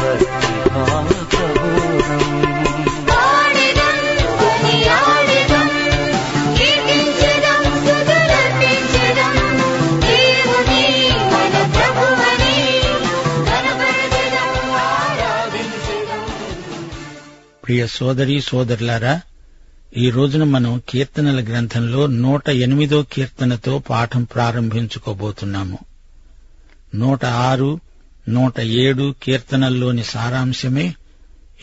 భక్తి భావ ప్రబోధం. ప్రియ సోదరీ సోదరులారా, ఈ రోజున మనం కీర్తనల గ్రంథంలో 108 కీర్తనతో పాఠం ప్రారంభించుకోబోతున్నాము. 106, 107 కీర్తనల్లోని సారాంశమే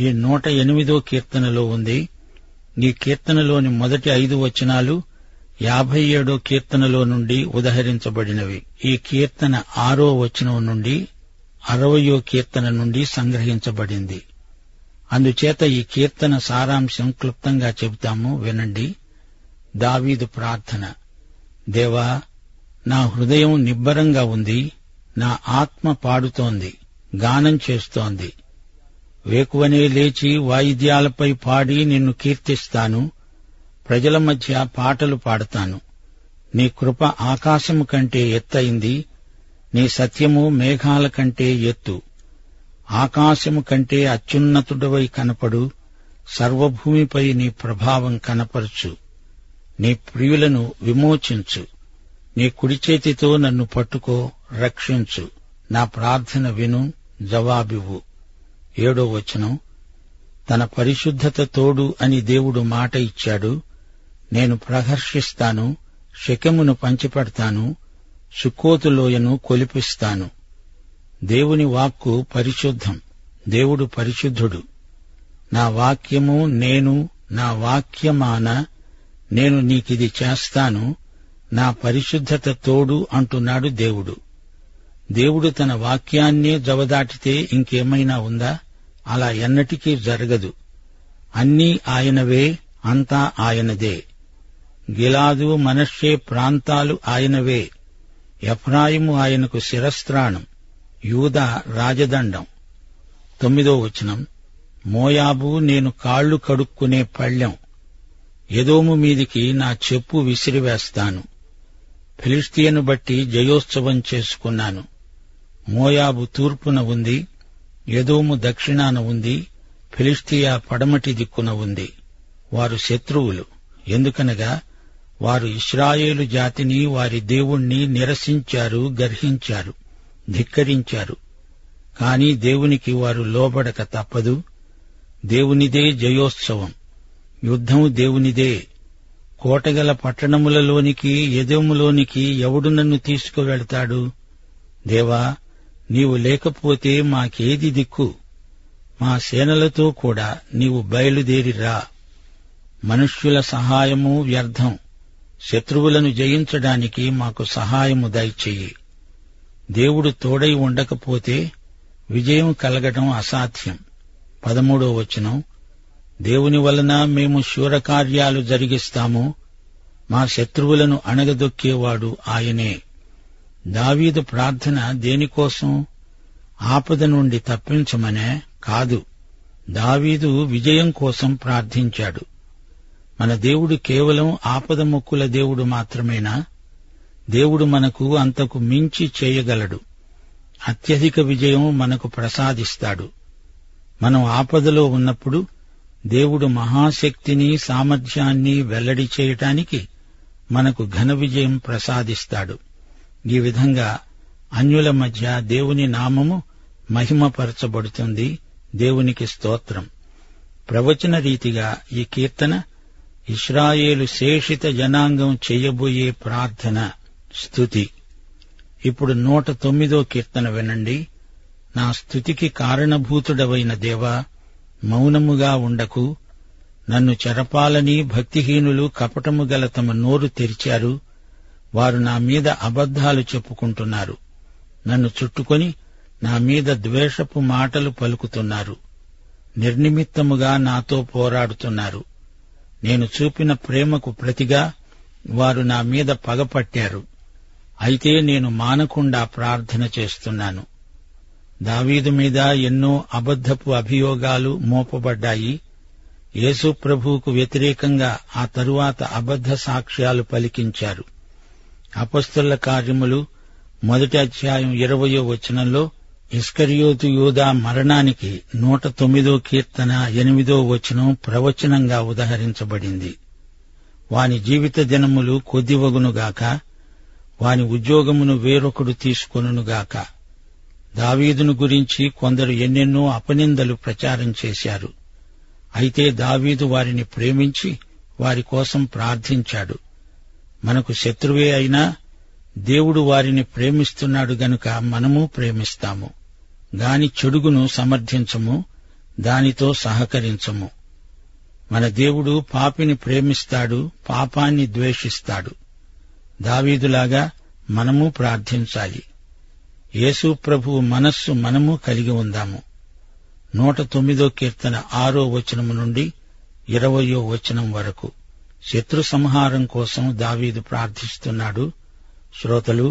ఈ 108 కీర్తనలో ఉంది. ఈ కీర్తనలోని మొదటి 5 వచనాలు 57 కీర్తనలో నుండి ఉదహరించబడినవి. ఈ కీర్తన 6 వచనం నుండి 60 కీర్తన నుండి సంగ్రహించబడింది. అందుచేత ఈ కీర్తన సారాంశం క్లుప్తంగా చెబుతాము, వినండి. దావీదు ప్రార్థన. దేవా, నా హృదయం నిబ్బరంగా ఉంది, నా ఆత్మ పాడుతోంది, గానం చేస్తోంది. వేకువనే లేచి వాయిద్యాలపై పాడి నిన్ను కీర్తిస్తాను, ప్రజల మధ్య పాటలు పాడతాను. నీ కృప ఆకాశము కంటే ఎత్తయింది, నీ సత్యము మేఘాల కంటే ఎత్తు. ఆకాశము కంటే అత్యున్నతుడవై కనపడు, సర్వభూమిపై నీ ప్రభావం కనపరచు. నీ ప్రియులను విమోచించు, నీ కుడిచేతితో నన్ను పట్టుకో, రక్షించు. నా ప్రార్థన విను, జవాబివ్వు. 7వ వచనం. తన పరిశుద్ధత తోడు అని దేవుడు మాట ఇచ్చాడు. నేను ప్రహర్షిస్తాను, శకెమును పంచిపెడతాను, సుక్కోతులోయను కొలిపిస్తాను. దేవుని వాక్కు పరిశుద్ధం, దేవుడు పరిశుద్ధుడు. నా వాక్యము నేను, నా వాక్యమాన నేను నీకిది చేస్తాను, నా పరిశుద్ధత తోడు అంటున్నాడు దేవుడు. దేవుడు తన వాక్యాన్నే జవదాటితే ఇంకేమైనా ఉందా? అలా ఎన్నటికీ జరగదు. అన్నీ ఆయనవే, అంతా ఆయనదే. గిలాదు మనష్షే ప్రాంతాలు ఆయనవే. ఎఫ్రాయిము ఆయనకు శిరస్త్రాణం, యూదా రాజదండం. 9వ వచనం. మోయాబు నేను కాళ్లు కడుక్కునే పళ్ళెం, ఎదోము మీదికి నా చెప్పు విసిరివేస్తాను. ఫిలిష్తీయను బట్టి జయోత్సవం చేసుకున్నాను. మోయాబు తూర్పున ఉంది, ఎదోము దక్షిణాన ఉంది, ఫిలిష్తీయ పడమటి దిక్కున ఉంది. వారు శత్రువులు, ఎందుకనగా వారు ఇశ్రాయేలు జాతిని, వారి దేవుణ్ణి నిరసించారు, గర్హించారు, ధిక్కరించారు. కాని దేవునికి వారు లోబడక తప్పదు. దేవునిదే జయోత్సవం, యుద్ధం దేవునిదే. కోటగల పట్టణములలోనికి, ఎదోములోనికి ఎవడు నన్ను తీసుకువెళ్తాడు? దేవా, నీవు లేకపోతే మాకేది దిక్కు? మా సేనలతో కూడా నీవు బయలుదేరిరా. మనుష్యుల సహాయము వ్యర్థం, శత్రువులను జయించడానికి మాకు సహాయము దయచెయ్యి. దేవుడు తోడై ఉండకపోతే విజయం కలగటం అసాధ్యం. 13వ వచనం. దేవుని వలన మేము శూరకార్యాలు జరిగిస్తాము, మా శత్రువులను అణగదొక్కేవాడు ఆయనే. దావీదు ప్రార్థన దేనికోసం? ఆపద నుండి తప్పించమనే కాదు, దావీదు విజయం కోసం ప్రార్థించాడు. మన దేవుడు కేవలం ఆపద మొక్కుల దేవుడు మాత్రమేనా? దేవుడు మనకు అంతకు మించి చేయగలడు. అత్యధిక విజయం మనకు ప్రసాదిస్తాడు. మనం ఆపదలో ఉన్నప్పుడు దేవుడు మహాశక్తిని, సామర్థ్యాన్ని వెల్లడి చేయటానికి మనకు ఘన విజయం ప్రసాదిస్తాడు. ఈ విధంగా అన్యుల మధ్య దేవుని నామము మహిమపరచబడుతుంది. దేవునికి స్తోత్రం. ప్రవచన రీతిగా ఈ కీర్తన ఇశ్రాయేలు శేషిత జనాంగం చేయబోయే ప్రార్థన, స్తుతి. ఇప్పుడు 109 కీర్తన వినండి. నా స్తుతికి కారణభూతుడవైన దేవా, మౌనముగా ఉండకు. నన్ను చెరపాలని భక్తిహీనులు కపటము గల తమ నోరు తెరిచారు. వారు నా మీద అబద్ధాలు చెప్పుకుంటున్నారు, నన్ను చుట్టుకొని నా మీద ద్వేషపు మాటలు పలుకుతున్నారు. నిర్నిమిత్తముగా నాతో పోరాడుతున్నారు. నేను చూపిన ప్రేమకు ప్రతిగా వారు నా మీద పగపట్టారు. అయితే నేను మానకుండా ప్రార్థన చేస్తున్నాను. దావీదు మీద ఎన్నో అబద్ధపు అభియోగాలు మోపబడ్డాయి. యేసు ప్రభువుకు వ్యతిరేకంగా ఆ తరువాత అబద్ధ సాక్ష్యాలు పలికించారు. అపొస్తలుల కార్యములు 1వ అధ్యాయం 20వ వచనంలో ఇస్కరియోతు యూదా మరణానికి 109వ కీర్తన 8వ వచనం ప్రవచనంగా ఉదహరించబడింది. వాని జీవిత దినములు కొద్దివగునుగాక, వాని ఉద్యోగమును వేరొకడు తీసుకొనుగాక. దావీదును గురించి కొందరు ఎన్నెన్నో అపనిందలు ప్రచారం చేశారు. అయితే దావీదు వారిని ప్రేమించి వారి కోసం ప్రార్థించాడు. మనకు శత్రువే అయినా దేవుడు వారిని ప్రేమిస్తున్నాడు గనుక మనము ప్రేమిస్తాము. గాని చెడుగును సమర్థించము, దానితో సహకరించము. మన దేవుడు పాపిని ప్రేమిస్తాడు, పాపాన్ని ద్వేషిస్తాడు. దావీదులాగా మనము ప్రార్థించాలి. యేసు ప్రభువు మనస్సు మనము కలిగి ఉందాము. 109వ కీర్తన 6వ వచనము నుండి 20వ వచనం వరకు శత్రు సంహారం కోసం దావీదు ప్రార్థిస్తున్నాడు. శ్రోతలు,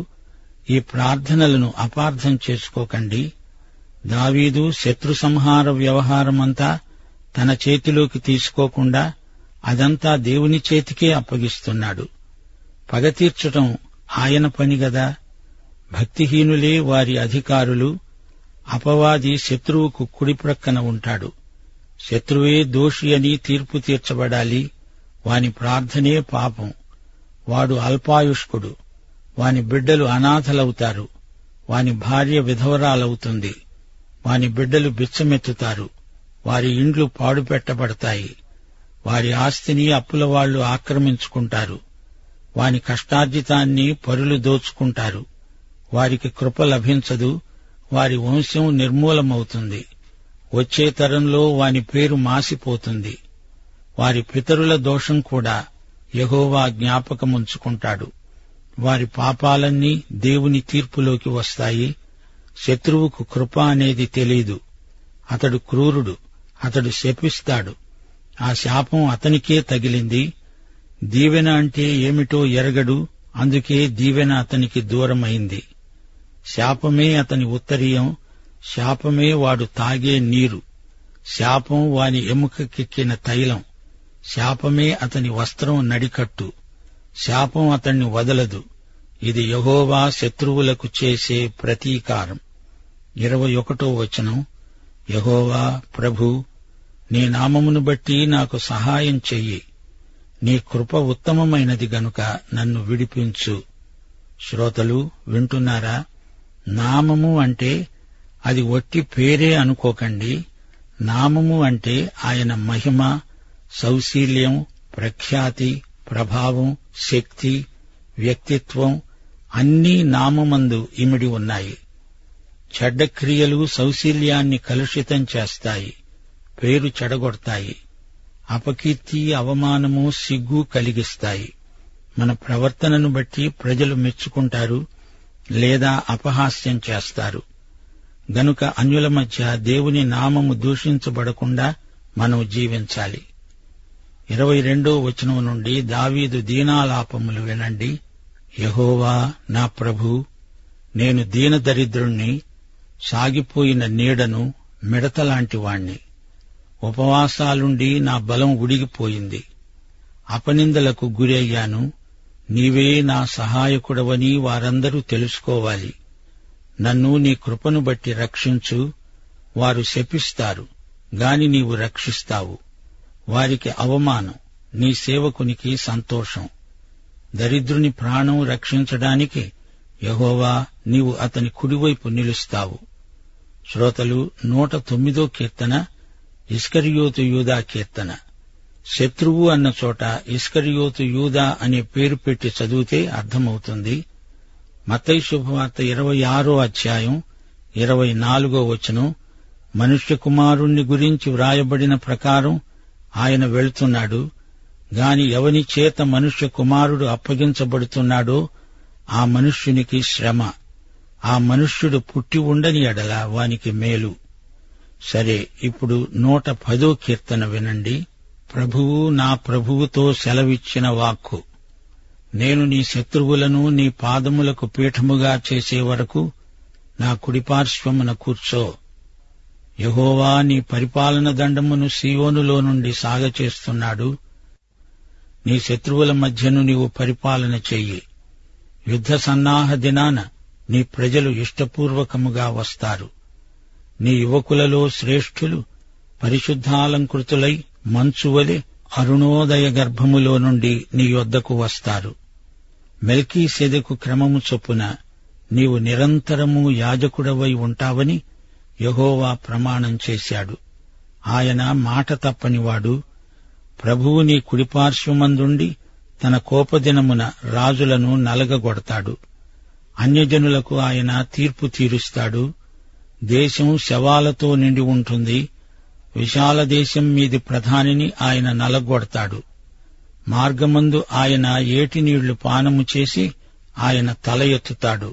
ఈ ప్రార్థనలను అపార్థం చేసుకోకండి. దావీదు శత్రు సంహార వ్యవహారమంతా తన చేతిలోకి తీసుకోకుండా అదంతా దేవుని చేతికే అప్పగిస్తున్నాడు. పగ తీర్చటం ఆయన పని గదా. భక్తిహీనులే వారి అధికారులు. అపవాది శత్రువుకు కుడి ప్రక్కన ఉంటాడు. శత్రువే దోషి అని తీర్పు తీర్చబడాలి. వాని ప్రార్థనే పాపం. వాడు అల్పాయుష్కుడు. వాని బిడ్డలు అనాథలవుతారు. వాని భార్య విధవరాలవుతుంది. వాని బిడ్డలు బిచ్చమెత్తుతారు. వారి ఇండ్లు పాడుపెట్టబడతాయి. వారి ఆస్తిని అప్పులవాళ్లు ఆక్రమించుకుంటారు. వాని కష్టార్జితాన్ని పరులు దోచుకుంటారు. వారికి కృప లభించదు. వారి వంశం నిర్మూలమవుతుంది. వచ్చే తరంలో వాని పేరు మాసిపోతుంది. వారి పితరుల దోషం కూడా యెహోవా జ్ఞాపకముంచుకుంటాడు. వారి పాపాలన్నీ దేవుని తీర్పులోకి వస్తాయి. శత్రువుకు కృప అనేది తెలీదు. అతడు క్రూరుడు. అతడు శపిస్తాడు. ఆ శాపం అతనికే తగిలింది. దీవెన అంటే ఏమిటో ఎరగడు. అందుకే దీవెన అతనికి దూరమైంది. శాపమే అతని ఉత్తరీయం. శాపమే వాడు తాగే నీరు. శాపం వాని ఎముకకెక్కిన తైలం. శాపమే అతని వస్త్రం నడికట్టు. శాపం అతణ్ణి వదలదు. ఇది యెహోవా శత్రువులకు చేసే ప్రతీకారం. 21వ వచనం, యెహోవా ప్రభు, నీ నామమును బట్టి నాకు సహాయం చెయ్యి. నీ కృప ఉత్తమమైనది గనుక నన్ను విడిపించు. శ్రోతలు వింటున్నారా? నామము అంటే అది ఒట్టి పేరే అనుకోకండి. నామము అంటే ఆయన మహిమ, సౌశీల్యం, ప్రఖ్యాతి, ప్రభావం, శక్తి, వ్యక్తిత్వం అన్నీ నామమందు ఇమిడి ఉన్నాయి. చెడ్డ క్రియలు సౌశీల్యాన్ని కలుషితం చేస్తాయి. పేరు చెడగొడతాయి. అపకీర్తి, అవమానము, సిగ్గు కలిగిస్తాయి. మన ప్రవర్తనను బట్టి ప్రజలు మెచ్చుకుంటారు లేదా అపహాస్యం చేస్తారు. గనుక అన్యుల మధ్య దేవుని నామము దూషించబడకుండా మనం జీవించాలి. 22వ వచనం నుండి దావీదు దీనాలాపములు వినండి. యెహోవా నా ప్రభు, నేను దీనదరిద్రుణ్ణి, సాగిపోయిన నీడను, మిడతలాంటివాణ్ణి. ఉపవాసాలుండి నా బలం ఉడిగిపోయింది. అపనిందలకు గురయ్యాను. నీవే నా సహాయకుడవని వారందరూ తెలుసుకోవాలి. నన్ను నీ కృపను బట్టి రక్షించు. వారు శపిస్తారు, గాని నీవు రక్షిస్తావు. వారికి అవమానం, నీ సేవకునికి సంతోషం. దరిద్రుని ప్రాణం రక్షించడానికి యెహోవా నీవు అతని కుడివైపు నిలుస్తావు. శ్రోతలు, 109వ కీర్తన ఇస్కరియోతు యూదా కీర్తన. శత్రువు అన్న చోట ఇస్కరియోతు యూదా అనే పేరు పెట్టి చదివితే అర్థమవుతుంది. మత్తయి శుభవార్త 26వ అధ్యాయం 24వ వచనం, మనుష్య కుమారుణ్ణి గురించి వ్రాయబడిన ప్రకారం ఆయన వెళ్తున్నాడు. గాని ఎవని చేత మనుష్య కుమారుడు అప్పగించబడుతున్నాడో ఆ మనుష్యునికి శ్రమ. ఆ మనుష్యుడు పుట్టి ఉండని ఎడల వానికి మేలు. సరే, ఇప్పుడు 110వ కీర్తన వినండి. ప్రభువు నా ప్రభువుతో సెలవిచ్చిన వాక్కు, నేను నీ శత్రువులను నీ పాదములకు పీఠముగా చేసే వరకు నా కుడిపార్శ్వమున కూర్చో. యెహోవా నీ పరిపాలన దండమును సీయోనులో నుండి సాగచేస్తున్నాడు. నీ శత్రువుల మధ్యను నీవు పరిపాలన చెయ్యి. యుద్ధ సన్నాహ దినాన నీ ప్రజలు ఇష్టపూర్వకముగా వస్తారు. నీ యువకులలో శ్రేష్ఠులు పరిశుద్ధాలంకృతులై మంచువలె అరుణోదయ గర్భములో నుండి నీ యొద్దకు వస్తారు. మెల్కీసెదెకు క్రమము చొప్పున నీవు నిరంతరము యాజకుడవై ఉంటావని యెహోవా ప్రమాణం చేశాడు. ఆయన మాట తప్పనివాడు. ప్రభువు నీ కుడిపార్శ్వమందుండి తన కోపదినమున రాజులను నలగగొడతాడు. అన్యజనులకు ఆయన తీర్పు తీరుస్తాడు. దేశం శవాలతో నిండి ఉంటుంది. విశాల దేశం మీది ప్రధానిని ఆయన నలగొడతాడు. మార్గమందు ఆయన ఏటి నీళ్లు పానము చేసి ఆయన తల ఎత్తుతాడు.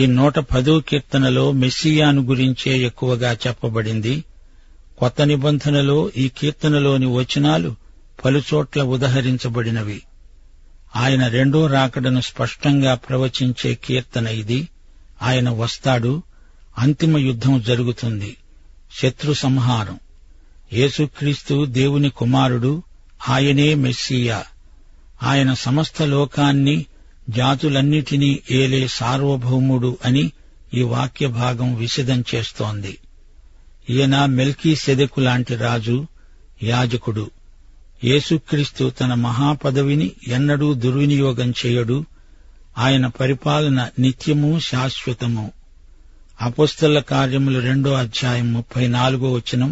ఈ 110 కీర్తనలో మెస్సియాను గురించే ఎక్కువగా చెప్పబడింది. కొత్త నిబంధనలో ఈ కీర్తనలోని వచనాలు పలుచోట్ల ఉదహరించబడినవి. ఆయన రెండో రాకడను స్పష్టంగా ప్రవచించే కీర్తన ఇది. ఆయన వస్తాడు. అంతిమ యుద్ధం జరుగుతుంది. శత్రు సంహారం. యేసుక్రీస్తు దేవుని కుమారుడు. ఆయనే మెస్సియా. ఆయన సమస్త లోకాన్ని, జాతులన్నిటినీ ఏలే సార్వభౌముడు అని ఈ వాక్య భాగం విశదం చేస్తోంది. ఈయన మెల్కీసెదెకు లాంటి రాజు, యాజకుడు. యేసుక్రీస్తు తన మహాపదవిని ఎన్నడూ దుర్వినియోగం చేయడు. ఆయన పరిపాలన నిత్యము, శాశ్వతము. అపోస్తల కార్యములు 2వ అధ్యాయం 34వ వచనం,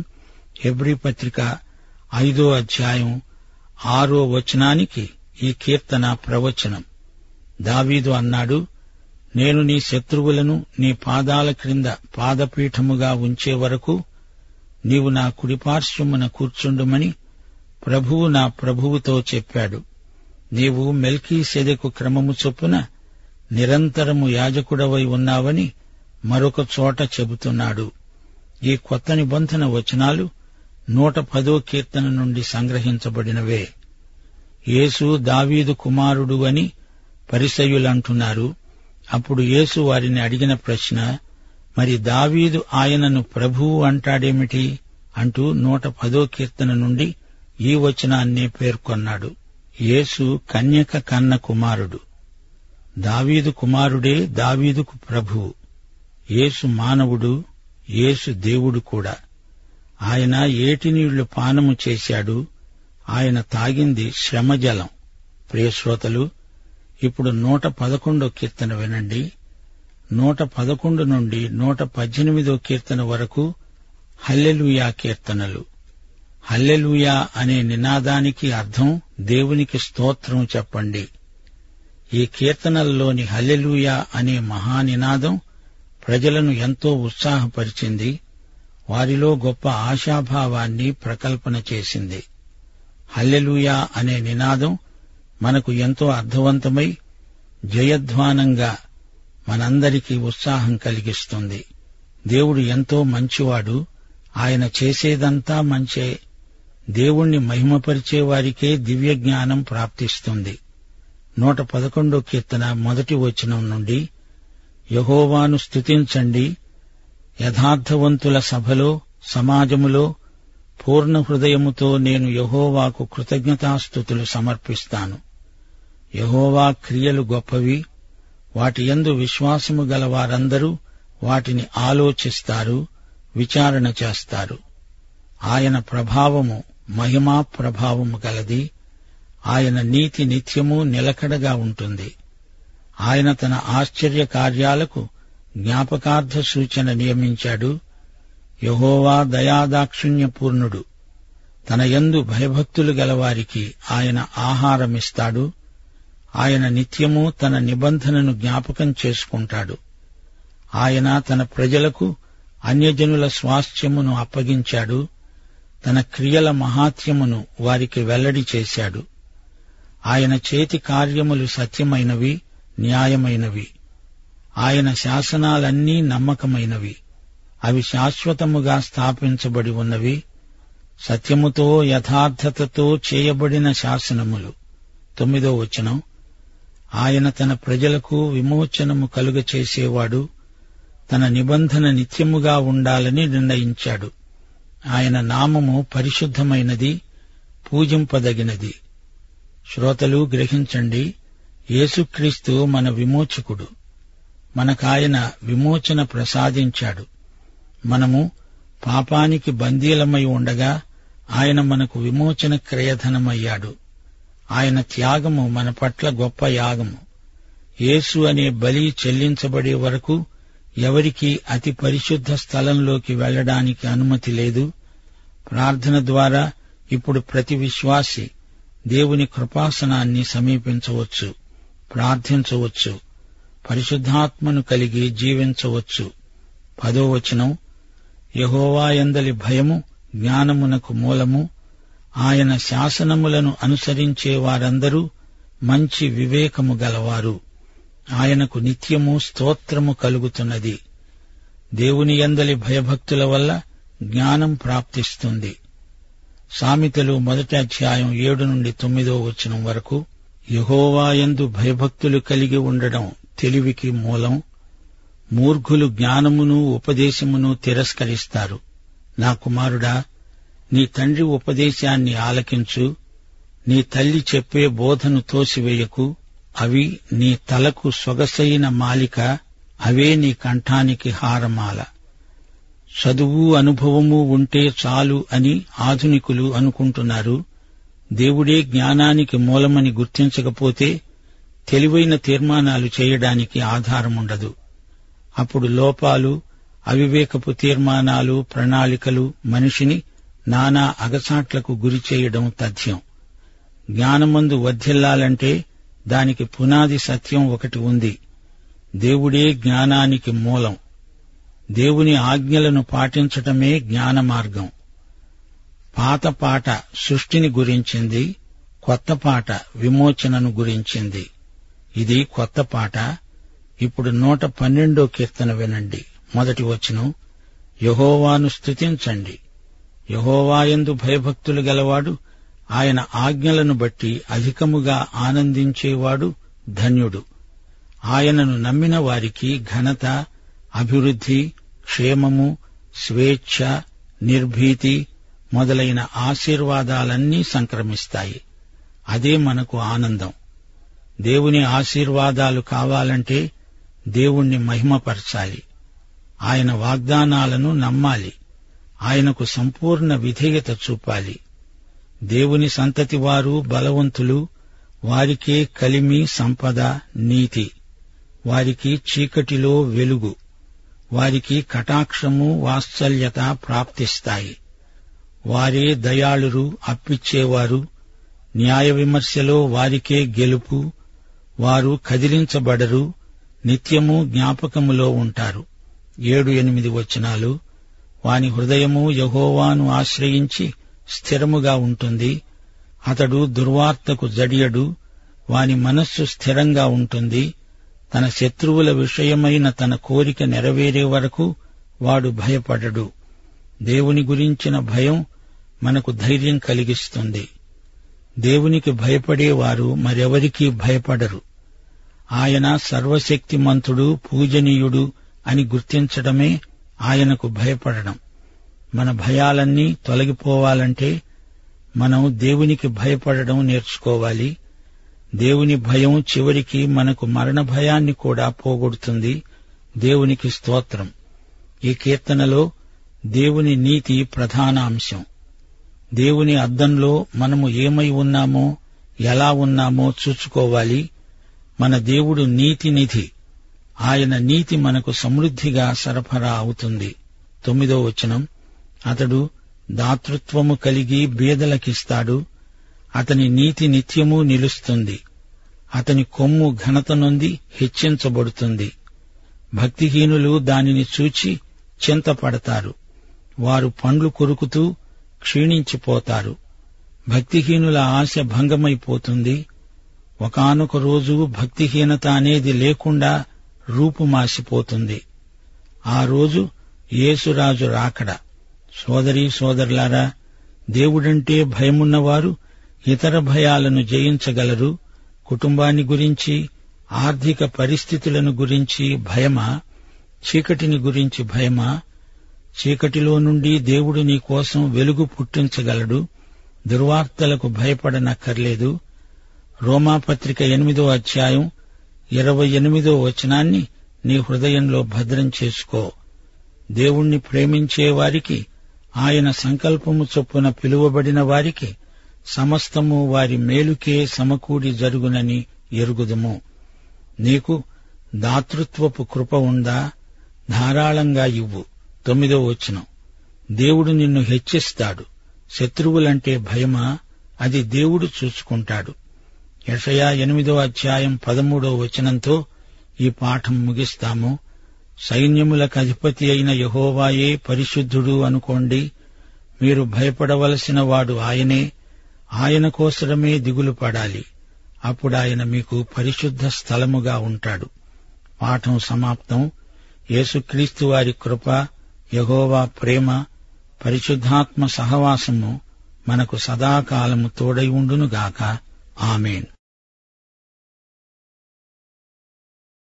హెబ్రీ పత్రిక 5వ అధ్యాయం 6వ వచనానికి ఈ కీర్తన ప్రవచనం. దావీదు అన్నాడు, నేను నీ శత్రువులను నీ పాదాల క్రింద పాదపీఠముగా ఉంచే వరకు నీవు నా కుడిపార్శ్వమున కూర్చుండుమని ప్రభువు నా ప్రభువుతో చెప్పాడు. నీవు మెల్కీసెదెకు క్రమము చొప్పున నిరంతరము యాజకుడవై ఉన్నావని మరొక చోట చెబుతున్నాడు. ఈ కొత్త నిబంధన వచనాలు 110 కీర్తన నుండి సంగ్రహించబడినవే. యేసు దావీదు కుమారుడు అని పరిసయ్యులంటున్నారు. అప్పుడు యేసు వారిని అడిగిన ప్రశ్న, మరి దావీదు ఆయనను ప్రభువు అంటాడేమిటి అంటూ 110 కీర్తన నుండి ఈ వచనాన్ని పేర్కొన్నాడు. యేసు కన్యక కన్న కుమారుడు. దావీదు కుమారుడే దావీదుకు ప్రభువు. యేసు మానవుడు. యేసు దేవుడు కూడా. ఆయన ఏటి నీళ్లు పానము చేశాడు. ఆయన తాగింది శ్రమజలం. ప్రియశ్రోతలు, ఇప్పుడు 111 కీర్తన వినండి. 111 నుండి 118 కీర్తన వరకు హల్లెలూయా కీర్తనలు. హల్లెలూయా అనే నినాదానికి అర్థం దేవునికి స్తోత్రం చెప్పండి. ఈ కీర్తనల్లోని హల్లెలూయా అనే మహానినాదం ప్రజలను ఎంతో ఉత్సాహపరిచింది. వారిలో గొప్ప ఆశాభావాన్ని ప్రకల్పన చేసింది. హల్లెలూయా అనే నినాదం మనకు ఎంతో అర్థవంతమై జయధ్వానంగా మనందరికీ ఉత్సాహం కలిగిస్తుంది. దేవుడు ఎంతో మంచివాడు. ఆయన చేసేదంతా మంచే. దేవుణ్ణి మహిమపరిచే వారికే దివ్య జ్ఞానం ప్రాప్తిస్తుంది. 111 కీర్తన 1వ వచనం నుండి, యెహోవాను స్తుతించండి, యథార్థవంతుల సభలో, సమాజములో పూర్ణ హృదయముతో నేను యెహోవాకు కృతజ్ఞతాస్తుతులు సమర్పిస్తాను. యెహోవా క్రియలు గొప్పవి. వాటి యందు విశ్వాసము గల వారందరూ వాటిని ఆలోచిస్తారు, విచారణ చేస్తారు. ఆయన ప్రభావము మహిమా ప్రభావము గలది. ఆయన నీతి నిత్యము నిలకడగా ఉంటుంది. ఆయన తన ఆశ్చర్య కార్యాలకు జ్ఞాపకార్థ సూచన నియమించాడు. యెహోవా దయాదాక్షిణ్యపూర్ణుడు. తన యందు భయభక్తులు గలవారికి ఆయన ఆహారమిస్తాడు. ఆయన నిత్యము తన నిబంధనను జ్ఞాపకం చేసుకుంటాడు. ఆయన తన ప్రజలకు అన్యజనుల స్వాస్థ్యమును అప్పగించాడు. తన క్రియల మహాత్యమును వారికి వెల్లడి చేశాడు. ఆయన చేతి కార్యములు సత్యమైనవి, న్యాయమైనవి. ఆయన శాసనాలన్నీ నమ్మకమైనవి. అవి శాశ్వతముగా స్థాపించబడి ఉన్నవి. సత్యముతో యథార్థతతో చేయబడిన శాసనములు. 9వ వచనం, ఆయన తన ప్రజలకు విమోచనము కలుగచేసేవాడు. తన నిబంధన నిత్యముగా ఉండాలని నిర్ణయించాడు. ఆయన నామము పరిశుద్ధమైనది, పూజింపదగినది. శ్రోతలు గ్రహించండి, యేసుక్రీస్తు మన విమోచకుడు. మనకాయన విమోచన ప్రసాదించాడు. మనము పాపానికి బందీలమై ఉండగా ఆయన మనకు విమోచన క్రయధనమయ్యాడు. ఆయన త్యాగము మన పట్ల గొప్ప యాగము. యేసు అనే బలి చెల్లించబడే వరకు ఎవరికీ అతి పరిశుద్ధ స్థలంలోకి వెళ్లడానికి అనుమతి లేదు. ప్రార్థన ద్వారా ఇప్పుడు ప్రతి విశ్వాసి దేవుని కృపాసనాన్ని సమీపించవచ్చు, ప్రార్థించవచ్చు, పరిశుద్ధాత్మను కలిగి జీవించవచ్చు. 10వ వచనం, యెహోవాయందలి భయము జ్ఞానమునకు మూలము. ఆయన శాసనములను అనుసరించే వారందరూ మంచి వివేకము గలవారు. ఆయనకు నిత్యము స్తోత్రము కలుగుతున్నది. దేవుని యందలి భయభక్తుల వల్ల జ్ఞానం ప్రాప్తిస్తుంది. సామెతలు 1 అధ్యాయం 7 నుండి 9వ వచనం వరకు. యెహోవాయందు భయభక్తులు కలిగి ఉండడం తెలివికి మూలం. మూర్ఖులు జ్ఞానమును ఉపదేశమును తిరస్కరిస్తారు. నా కుమారుడా, నీ తండ్రి ఉపదేశాన్ని ఆలకించు, నీ తల్లి చెప్పే బోధను తోసివేయకు. అవి నీ తలకు సొగసైన మాలిక, అవే నీ కంఠానికి హారమాల. చదువు అనుభవము ఉంటే చాలు అని ఆధునికులు అనుకుంటున్నారు. దేవుడే జ్ఞానానికి మూలమని గుర్తించకపోతే తెలివైన తీర్మానాలు చేయడానికి ఆధారముండదు. అప్పుడు లోపాలు, అవివేకపు తీర్మానాలు, ప్రణాళికలు మనిషిని నానా అగసాట్లకు గురిచేయడం తథ్యం. జ్ఞానమందు వర్ధిల్లాలంటే దానికి పునాది సత్యం ఒకటి ఉంది. దేవుడే జ్ఞానానికి మూలం. దేవుని ఆజ్ఞలను పాటించటమే జ్ఞాన మార్గం. పాత పాట సృష్టిని గురించింది, కొత్త పాట విమోచనను గురించింది. ఇది కొత్త పాట. ఇప్పుడు 112వ కీర్తన వినండి. 1వ వచనం, యెహోవాను స్తుతించండి. యెహోవాయందు భయభక్తులు గలవాడు, ఆయన ఆజ్ఞలను బట్టి అధికముగా ఆనందించేవాడు ధన్యుడు. ఆయనను నమ్మిన వారికి ఘనత, అభివృద్ధి, క్షేమము, స్వేచ్ఛ, నిర్భీతి మొదలైన ఆశీర్వాదాలన్నీ సంక్రమిస్తాయి. అదే మనకు ఆనందం. దేవుని ఆశీర్వాదాలు కావాలంటే దేవుణ్ణి మహిమపరచాలి, ఆయన వాగ్దానాలను నమ్మాలి, ఆయనకు సంపూర్ణ విధేయత చూపాలి. దేవుని సంతతి వారు బలవంతులు, వారికే కలిమి, సంపద, నీతి. వారికి చీకటిలో వెలుగు, వారికి కటాక్షము, వాత్సల్యత ప్రాప్తిస్తాయి. వారే దయాళురు, అప్పిచ్చేవారు. న్యాయ విమర్శలో వారికే గెలుపు. వారు కదిలించబడరు, నిత్యము జ్ఞాపకములో ఉంటారు. 7-8 వచనాలు, వాని హృదయము యెహోవాను ఆశ్రయించి స్థిరముగా ఉంటుంది. అతడు దుర్వార్తకు జడియడు, వాని మనస్సు స్థిరంగా ఉంటుంది. తన శత్రువుల విషయమైన తన కోరిక నెరవేరే వరకు వాడు భయపడడు. దేవుని గురించిన భయం మనకు ధైర్యం కలిగిస్తుంది. దేవునికి భయపడేవారు మరెవరికీ భయపడరు. ఆయన సర్వశక్తిమంతుడు, పూజనీయుడు అని గుర్తించడమే ఆయనకు భయపడడం. మన భయాలన్నీ తొలగిపోవాలంటే మనం దేవునికి భయపడడం నేర్చుకోవాలి. దేవుని భయం చివరికి మనకు మరణ భయాన్ని కూడా పోగొడుతుంది. దేవునికి స్తోత్రం. ఈ కీర్తనలో దేవుని నీతి ప్రధాన అంశం. దేవుని అద్దంలో మనము ఏమై ఉన్నామో, ఎలా ఉన్నామో చూసుకోవాలి. మన దేవుడు నీతి నిధి. ఆయన నీతి మనకు సమృద్ధిగా సరఫరా అవుతుంది. 9వ వచనం, అతడు దాతృత్వము కలిగి బీదలకిస్తాడు. అతని నీతి నిత్యము నిలుస్తుంది. అతని కొమ్ము ఘనత నుండి హెచ్చించబడుతుంది. భక్తిహీనులు దానిని చూచి చింతపడతారు. వారు పండ్లు కొరుకుతూ క్షీణించిపోతారు. భక్తిహీనుల ఆశ భంగమైపోతుంది. ఒకానొక రోజు భక్తిహీనత అనేది లేకుండా రూపుమాసిపోతుంది. ఆ రోజు యేసురాజు రాకడ. సోదరీ సోదరులారా, దేవుడంటే భయమున్నవారు ఇతర భయాలను జయించగలరు. కుటుంబాన్ని గురించి, ఆర్థిక పరిస్థితులను గురించి భయమా? చీకటిని గురించి భయమా? చీకటిలో నుండి దేవుడు నీ కోసం వెలుగు పుట్టించగలడు. దుర్వార్తలకు భయపడనక్కర్లేదు. రోమాపత్రిక 8వ అధ్యాయం 28వ వచనాన్ని నీ హృదయంలో భద్రం చేసుకో. దేవుణ్ణి ప్రేమించేవారికి, ఆయన సంకల్పము చొప్పున పిలువబడిన వారికి సమస్తము వారి మేలుకే సమకూడి జరుగునని ఎరుగుదుము. నీకు దాతృత్వపు కృప ఉందా? ధారాళంగా ఇవ్వు. 9వ వచనం. దేవుడు నిన్ను హెచ్చిస్తాడు. శత్రువులంటే భయమా? అది దేవుడు చూసుకుంటాడు. యెషయా 8వ అధ్యాయం 13వ వచనంతో ఈ పాఠం ముగిస్తాము. సైన్యములకు అధిపతి అయిన యెహోవాయే పరిశుద్ధుడు అనుకోండి. మీరు భయపడవలసిన వాడు ఆయనే. ఆయన కోసమే దిగులు పడాలి. అప్పుడాయన మీకు పరిశుద్ధ స్థలముగా ఉంటాడు. పాఠం సమాప్తం. యేసుక్రీస్తు వారి కృప, యెహోవా ప్రేమ, పరిశుద్ధాత్మ సహవాసము మనకు సదాకాలము తోడై ఉండునుగాక. ఆమేన్.